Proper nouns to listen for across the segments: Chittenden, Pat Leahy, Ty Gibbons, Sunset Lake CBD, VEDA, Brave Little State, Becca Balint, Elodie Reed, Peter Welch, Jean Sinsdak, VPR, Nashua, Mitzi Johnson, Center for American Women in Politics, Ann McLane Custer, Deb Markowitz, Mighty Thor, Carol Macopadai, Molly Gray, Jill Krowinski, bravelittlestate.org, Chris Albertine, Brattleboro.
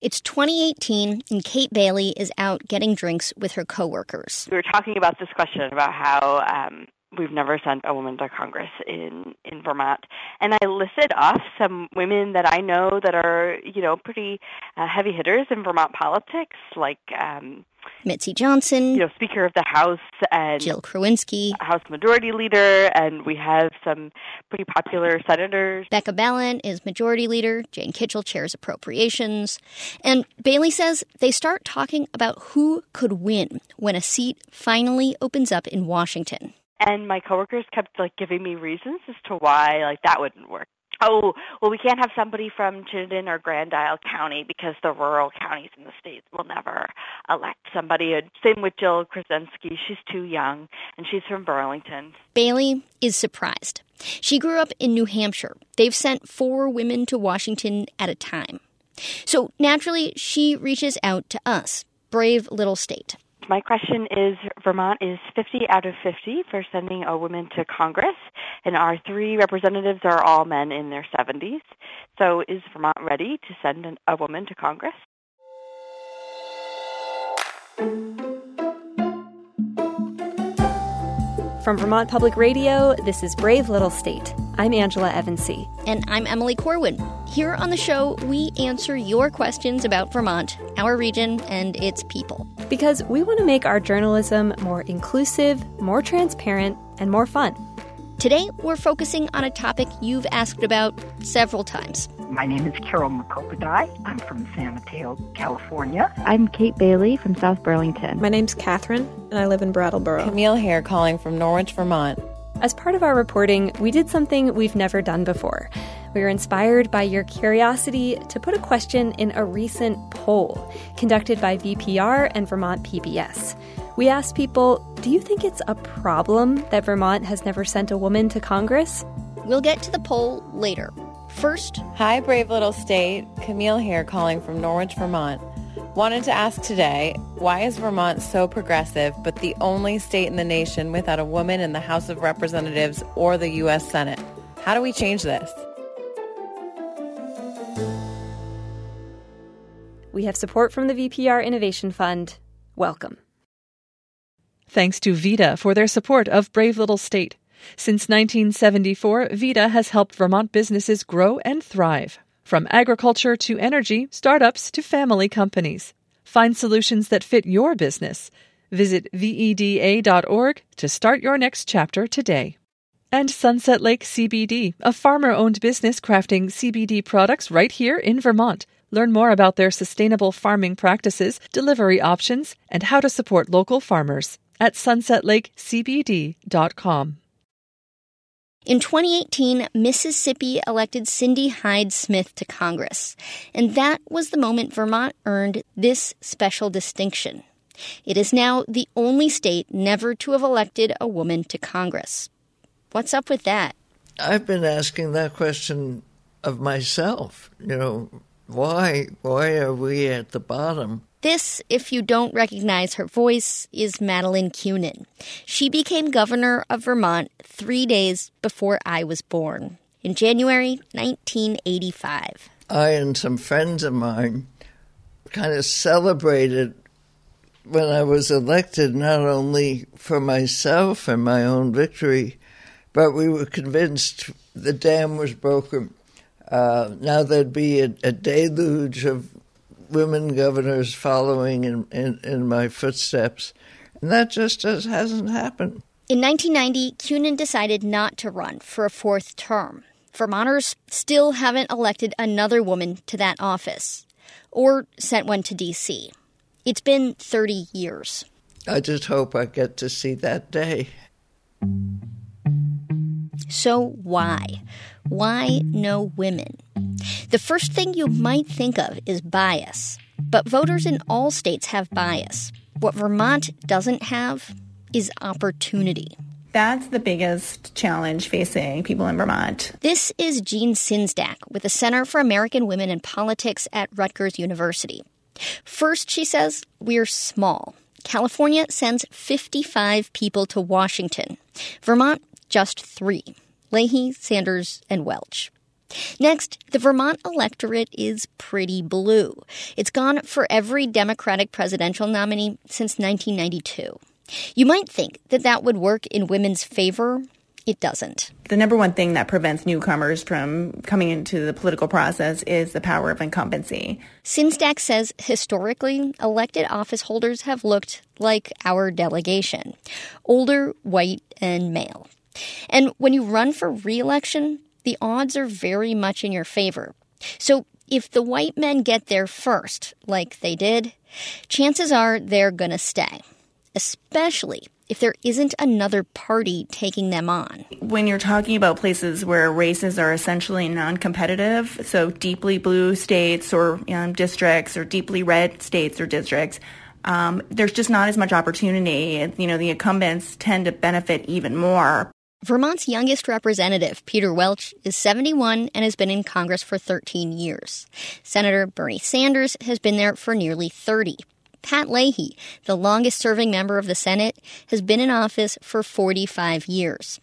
It's 2018, and Kate Bailey is out getting drinks with her coworkers. We were talking about this question about how we've never sent a woman to Congress in Vermont, and I listed off some women that I know that are, you know, pretty heavy hitters in Vermont politics, like Mitzi Johnson, you know, Speaker of the House, and Jill Krowinski, House Majority Leader, and we have some pretty popular senators. Becca Balint is Majority Leader. Jane Kitchell chairs Appropriations. And Bailey says they start talking about who could win when a seat finally opens up in Washington. And my coworkers kept giving me reasons as to why that wouldn't work. Oh, well, we can't have somebody from Chittenden or Grand Isle County because the rural counties in the state will never elect somebody. Same with Jill Krowinski. She's too young, and she's from Burlington. Bailey is surprised. She grew up in New Hampshire. They've sent 4 women to Washington at a time. So naturally, she reaches out to us, Brave Little State. My question is, Vermont is 50 out of 50 for sending a woman to Congress, and our 3 representatives are all men in their 70s. So is Vermont ready to send a woman to Congress? From Vermont Public Radio, this is Brave Little State. I'm Angela Evansy. And I'm Emily Corwin. Here on the show, we answer your questions about Vermont, our region, and its people. Because we want to make our journalism more inclusive, more transparent, and more fun. Today, we're focusing on a topic you've asked about several times. My name is Carol Macopadai. I'm from San Mateo, California. I'm Kate Bailey from South Burlington. My name's Catherine, and I live in Brattleboro. Camille here, calling from Norwich, Vermont. As part of our reporting, we did something we've never done before. We were inspired by your curiosity to put a question in a recent poll conducted by VPR and Vermont PBS. We asked people, do you think it's a problem that Vermont has never sent a woman to Congress? We'll get to the poll later. First, hi, Brave Little State. Camille here, calling from Norwich, Vermont. Wanted to ask today, why is Vermont so progressive, but the only state in the nation without a woman in the House of Representatives or the U.S. Senate? How do we change this? We have support from the VPR Innovation Fund. Welcome. Thanks to VEDA for their support of Brave Little State. Since 1974, VEDA has helped Vermont businesses grow and thrive. From agriculture to energy, startups to family companies. Find solutions that fit your business. Visit VEDA.org to start your next chapter today. And Sunset Lake CBD, a farmer-owned business crafting CBD products right here in Vermont. Learn more about their sustainable farming practices, delivery options, and how to support local farmers at sunsetlakecbd.com. In 2018, Mississippi elected Cindy Hyde-Smith to Congress, and that was the moment Vermont earned this special distinction. It is now the only state never to have elected a woman to Congress. What's up with that? I've been asking that question of myself. You know, why are we at the bottom? This, if you don't recognize her voice, is Madeline Kunin. She became governor of Vermont 3 days before I was born, in January 1985. I and some friends of mine kind of celebrated when I was elected, not only for myself and my own victory, but we were convinced the dam was broken. Now there'd be a deluge of women governors following in my footsteps. And that just hasn't happened. In 1990, Kunin decided not to run for a 4th term. Vermonters still haven't elected another woman to that office or sent one to D.C. It's been 30 years. I just hope I get to see that day. So why? Why no women? The first thing you might think of is bias. But voters in all states have bias. What Vermont doesn't have is opportunity. That's the biggest challenge facing people in Vermont. This is Jean Sinsdak with the Center for American Women in Politics at Rutgers University. First, she says, we're small. California sends 55 people to Washington. Vermont, just 3. Leahy, Sanders, and Welch. Next, the Vermont electorate is pretty blue. It's gone for every Democratic presidential nominee since 1992. You might think that that would work in women's favor. It doesn't. The number one thing that prevents newcomers from coming into the political process is the power of incumbency. Sinsdak says historically, elected office holders have looked like our delegation, older, white, and male. And when you run for re-election, the odds are very much in your favor. So if the white men get there first, like they did, chances are they're going to stay, especially if there isn't another party taking them on. When you're talking about places where races are essentially non-competitive, so deeply blue states or districts or deeply red states or districts, there's just not as much opportunity. You know, the incumbents tend to benefit even more. Vermont's youngest representative, Peter Welch, is 71 and has been in Congress for 13 years. Senator Bernie Sanders has been there for nearly 30. Pat Leahy, the longest-serving member of the Senate, has been in office for 45 years.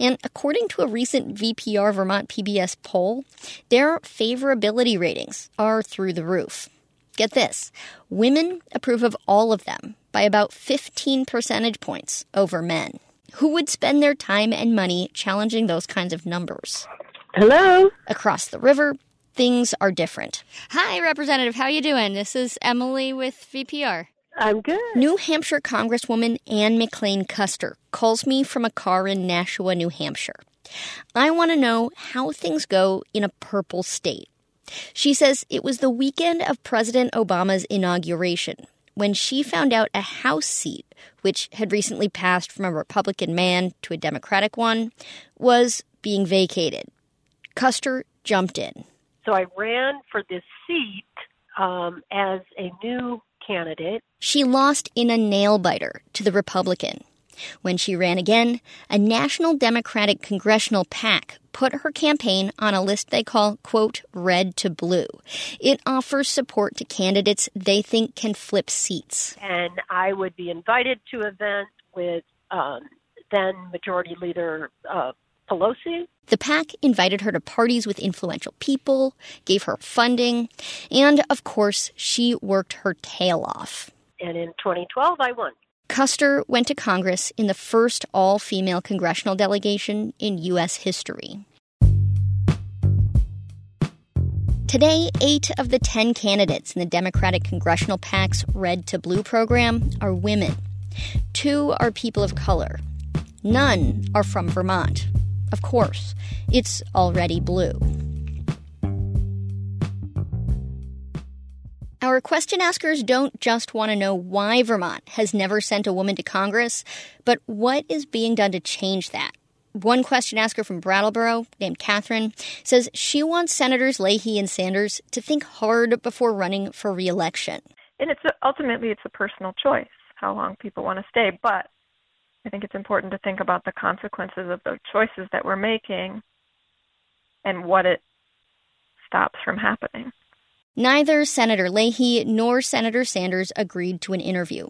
And according to a recent VPR Vermont PBS poll, their favorability ratings are through the roof. Get this, women approve of all of them by about 15 percentage points over men. Who would spend their time and money challenging those kinds of numbers? Hello? Across the river, things are different. Hi, Representative. How are you doing? This is Emily with VPR. I'm good. New Hampshire Congresswoman Ann McLane Custer calls me from a car in Nashua, New Hampshire. I want to know how things go in a purple state. She says it was the weekend of President Obama's inauguration when she found out a House seat, which had recently passed from a Republican man to a Democratic one, was being vacated. Custer jumped in. So I ran for this seat as a new candidate. She lost in a nail-biter to the Republican. When she ran again, a National Democratic Congressional PAC put her campaign on a list they call, quote, red to blue. It offers support to candidates they think can flip seats. And I would be invited to events with then Majority Leader Pelosi. The PAC invited her to parties with influential people, gave her funding, and, of course, she worked her tail off. And in 2012, I won. Custer went to Congress in the first all-female congressional delegation in U.S. history. Today, 8 of the 10 candidates in the Democratic Congressional PAC's Red to Blue program are women. 2 are people of color. None are from Vermont. Of course, it's already blue. Our question askers don't just want to know why Vermont has never sent a woman to Congress, but what is being done to change that. One question asker from Brattleboro, named Catherine, says she wants Senators Leahy and Sanders to think hard before running for re-election. And ultimately it's a personal choice how long people want to stay, but I think it's important to think about the consequences of the choices that we're making and what it stops from happening. Neither Senator Leahy nor Senator Sanders agreed to an interview.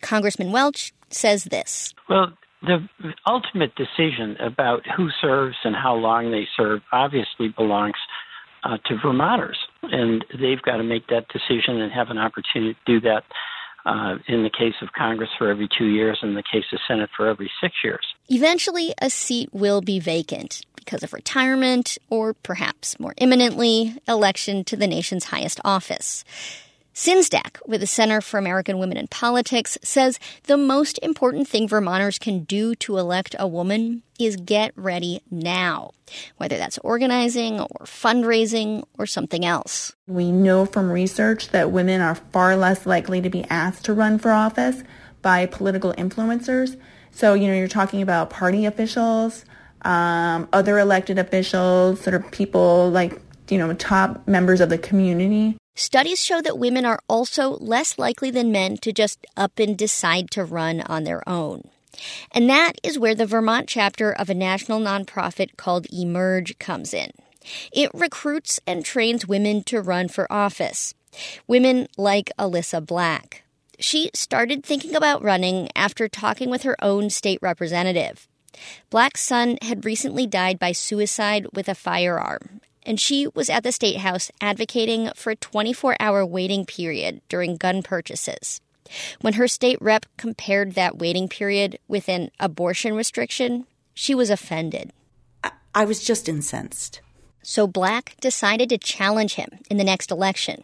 Congressman Welch says this. Well, the ultimate decision about who serves and how long they serve obviously belongs to Vermonters, and they've got to make that decision and have an opportunity to do that in the case of Congress for every 2 years, in the case of Senate for every 6 years. Eventually, a seat will be vacant because of retirement or, perhaps more imminently, election to the nation's highest office. Sinsdak, with the Center for American Women in Politics, says the most important thing Vermonters can do to elect a woman is get ready now, whether that's organizing or fundraising or something else. We know from research that women are far less likely to be asked to run for office by political influencers. So, you're talking about party officials, other elected officials, sort of people like, top members of the community. Studies show that women are also less likely than men to just up and decide to run on their own. And that is where the Vermont chapter of a national nonprofit called Emerge comes in. It recruits and trains women to run for office. Women like Alyssa Black. She started thinking about running after talking with her own state representative. Black's son had recently died by suicide with a firearm, and she was at the State House advocating for a 24-hour waiting period during gun purchases. When her state rep compared that waiting period with an abortion restriction, she was offended. I was just incensed. So Black decided to challenge him in the next election.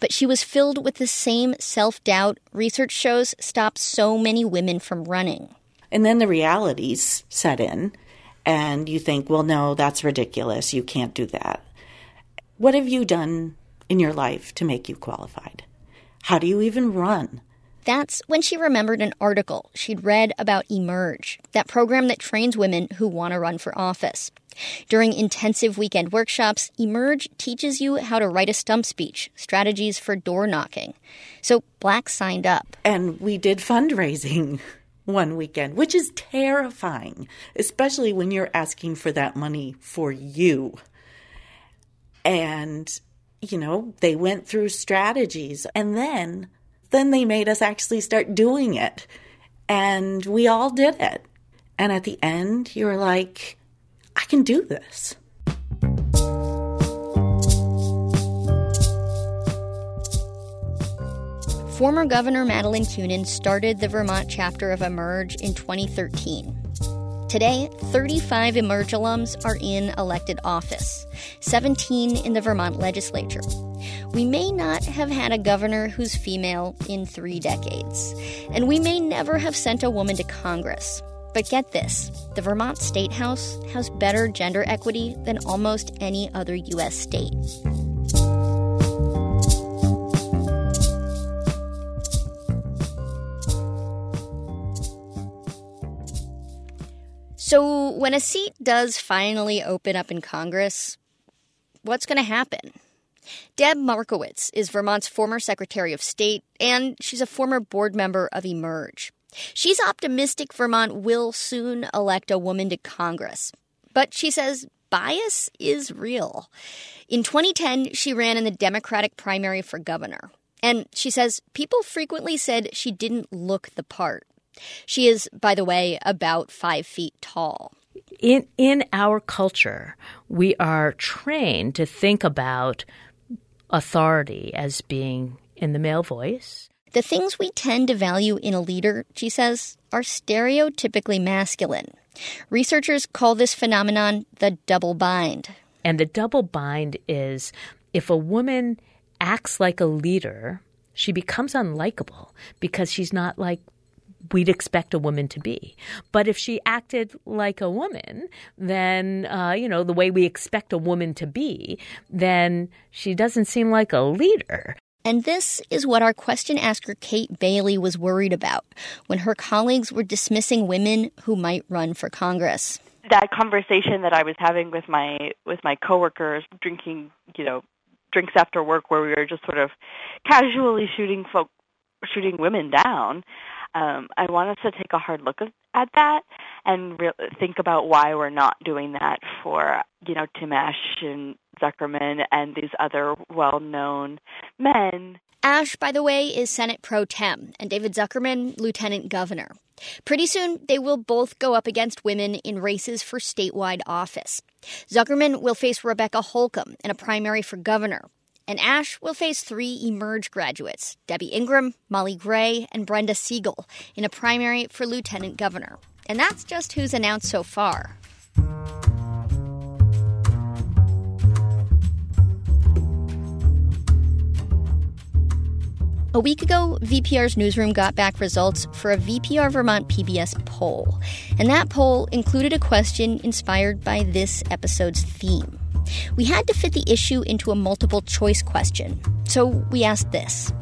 But she was filled with the same self-doubt research shows stops so many women from running. And then the realities set in, and you think, well, no, that's ridiculous. You can't do that. What have you done in your life to make you qualified? How do you even run? That's when she remembered an article she'd read about Emerge, that program that trains women who want to run for office. During intensive weekend workshops, Emerge teaches you how to write a stump speech, strategies for door knocking. So Black signed up. And we did fundraising one weekend, which is terrifying, especially when you're asking for that money for you. And, you know, they went through strategies, and then they made us actually start doing it. And we all did it. And at the end, you're like, I can do this. Former Governor Madeline Kunin started the Vermont chapter of Emerge in 2013. Today, 35 Emerge alums are in elected office, 17 in the Vermont legislature. We may not have had a governor who's female in 3 decades, and we may never have sent a woman to Congress. But get this, the Vermont State House has better gender equity than almost any other U.S. state. So when a seat does finally open up in Congress, what's going to happen? Deb Markowitz is Vermont's former Secretary of State, and she's a former board member of Emerge. She's optimistic Vermont will soon elect a woman to Congress, but she says bias is real. In 2010, she ran in the Democratic primary for governor, and she says people frequently said she didn't look the part. She is, by the way, about 5 feet tall. In our culture, we are trained to think about authority as being in the male voice. The things we tend to value in a leader, she says, are stereotypically masculine. Researchers call this phenomenon the double bind. And the double bind is if a woman acts like a leader, she becomes unlikable because she's not like we'd expect a woman to be. But if she acted like a woman, then, the way we expect a woman to be, then she doesn't seem like a leader. And this is what our question asker Kate Bailey was worried about when her colleagues were dismissing women who might run for Congress. That conversation that I was having with my coworkers, drinking, drinks after work, where we were just sort of casually shooting women down. I want us to take a hard look at that and think about why we're not doing that for, Tim Ashe and Zuckerman and these other well-known men. Ashe, by the way, is Senate pro tem, and David Zuckerman, lieutenant governor. Pretty soon, they will both go up against women in races for statewide office. Zuckerman will face Rebecca Holcomb in a primary for governor. And Ashe will face 3 Emerge graduates, Debbie Ingram, Molly Gray, and Brenda Siegel, in a primary for lieutenant governor. And that's just who's announced so far. A week ago, VPR's newsroom got back results for a VPR Vermont PBS poll. And that poll included a question inspired by this episode's theme. We had to fit the issue into a multiple-choice question, so we asked this.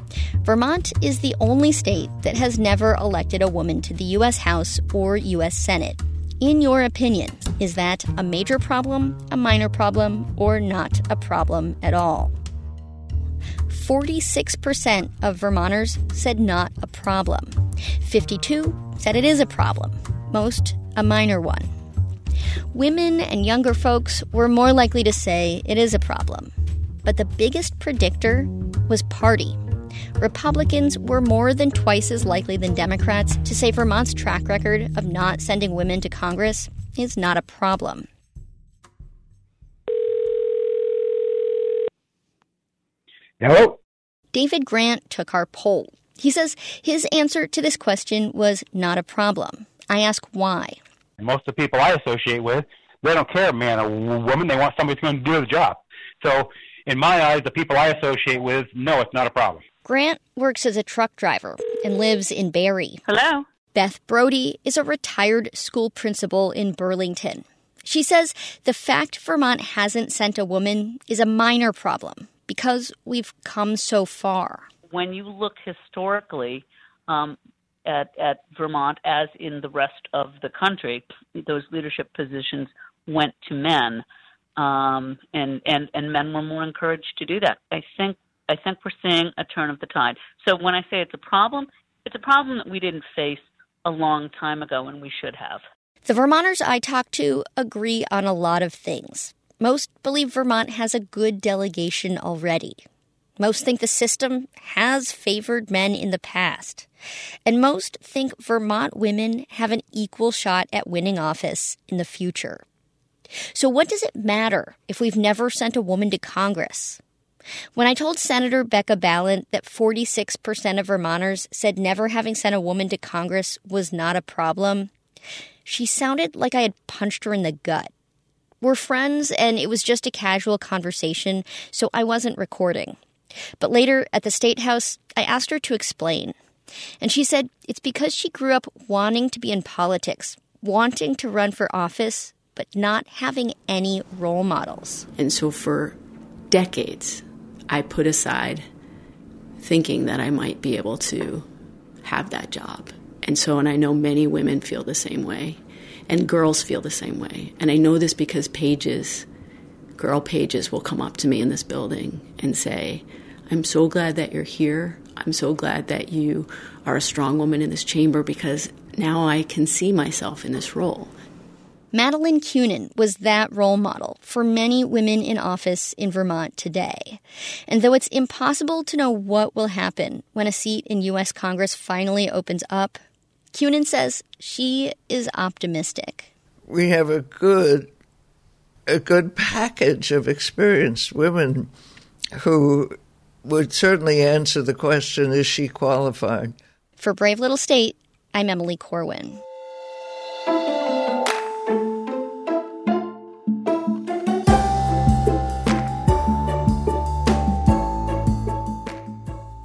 Vermont is the only state that has never elected a woman to the U.S. House or U.S. Senate. In your opinion, is that a major problem, a minor problem, or not a problem at all? 46% of Vermonters said not a problem. 52 said it is a problem, most a minor one. Women and younger folks were more likely to say it is a problem. But the biggest predictor was party. Republicans were more than twice as likely than Democrats to say Vermont's track record of not sending women to Congress is not a problem. Hello? David Grant took our poll. He says his answer to this question was not a problem. I ask why. Most of the people I associate with, they don't care, man or woman. They want somebody who's going to do the job. So in my eyes, the people I associate with, no, it's not a problem. Grant works as a truck driver and lives in Barrie. Hello? Beth Brody is a retired school principal in Burlington. She says the fact Vermont hasn't sent a woman is a minor problem because we've come so far. When you look historically at Vermont, as in the rest of the country, those leadership positions went to men, and men were more encouraged to do that. I think we're seeing a turn of the tide. So when I say it's a problem that we didn't face a long time ago, and we should have. The Vermonters I talk to agree on a lot of things. Most believe Vermont has a good delegation already. Most think the system has favored men in the past. And most think Vermont women have an equal shot at winning office in the future. So what does it matter if we've never sent a woman to Congress? When I told Senator Becca Balint that 46% of Vermonters said never having sent a woman to Congress was not a problem, she sounded like I had punched her in the gut. We're friends, and it was just a casual conversation, so I wasn't recording. But later, at the State House, I asked her to explain. And she said it's because she grew up wanting to be in politics, wanting to run for office, but not having any role models. And so for decades, I put aside thinking that I might be able to have that job. And so, and I know many women feel the same way, and girls feel the same way. And I know this because pages, girl pages will come up to me in this building and say, I'm so glad that you're here. I'm so glad that you are a strong woman in this chamber because now I can see myself in this role. Madeline Kunin was that role model for many women in office in Vermont today. And though it's impossible to know what will happen when a seat in U.S. Congress finally opens up, Kunin says she is optimistic. We have a good package of experienced women who would certainly answer the question, is she qualified? For Brave Little State, I'm Emily Corwin.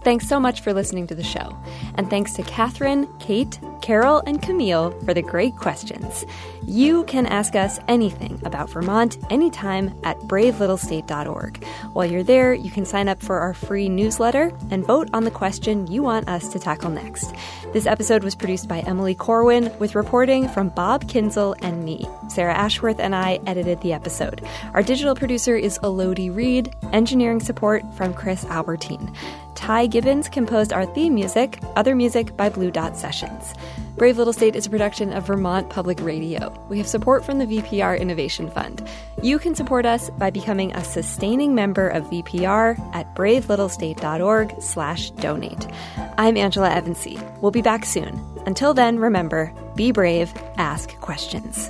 Thanks so much for listening to the show. And thanks to Catherine, Kate, Carol, and Camille for the great questions. You can ask us anything about Vermont anytime at bravelittlestate.org. While you're there, you can sign up for our free newsletter and vote on the question you want us to tackle next. This episode was produced by Emily Corwin with reporting from Bob Kinzel and me. Sarah Ashworth and I edited the episode. Our digital producer is Elodie Reed. Engineering support from Chris Albertine. Ty Gibbons composed our theme music, other music by Blue Dot Sessions. Brave Little State is a production of Vermont Public Radio. We have support from the VPR Innovation Fund. You can support us by becoming a sustaining member of VPR at bravelittlestate.org/donate. I'm Angela Evansy. We'll be back soon. Until then, remember, be brave, ask questions.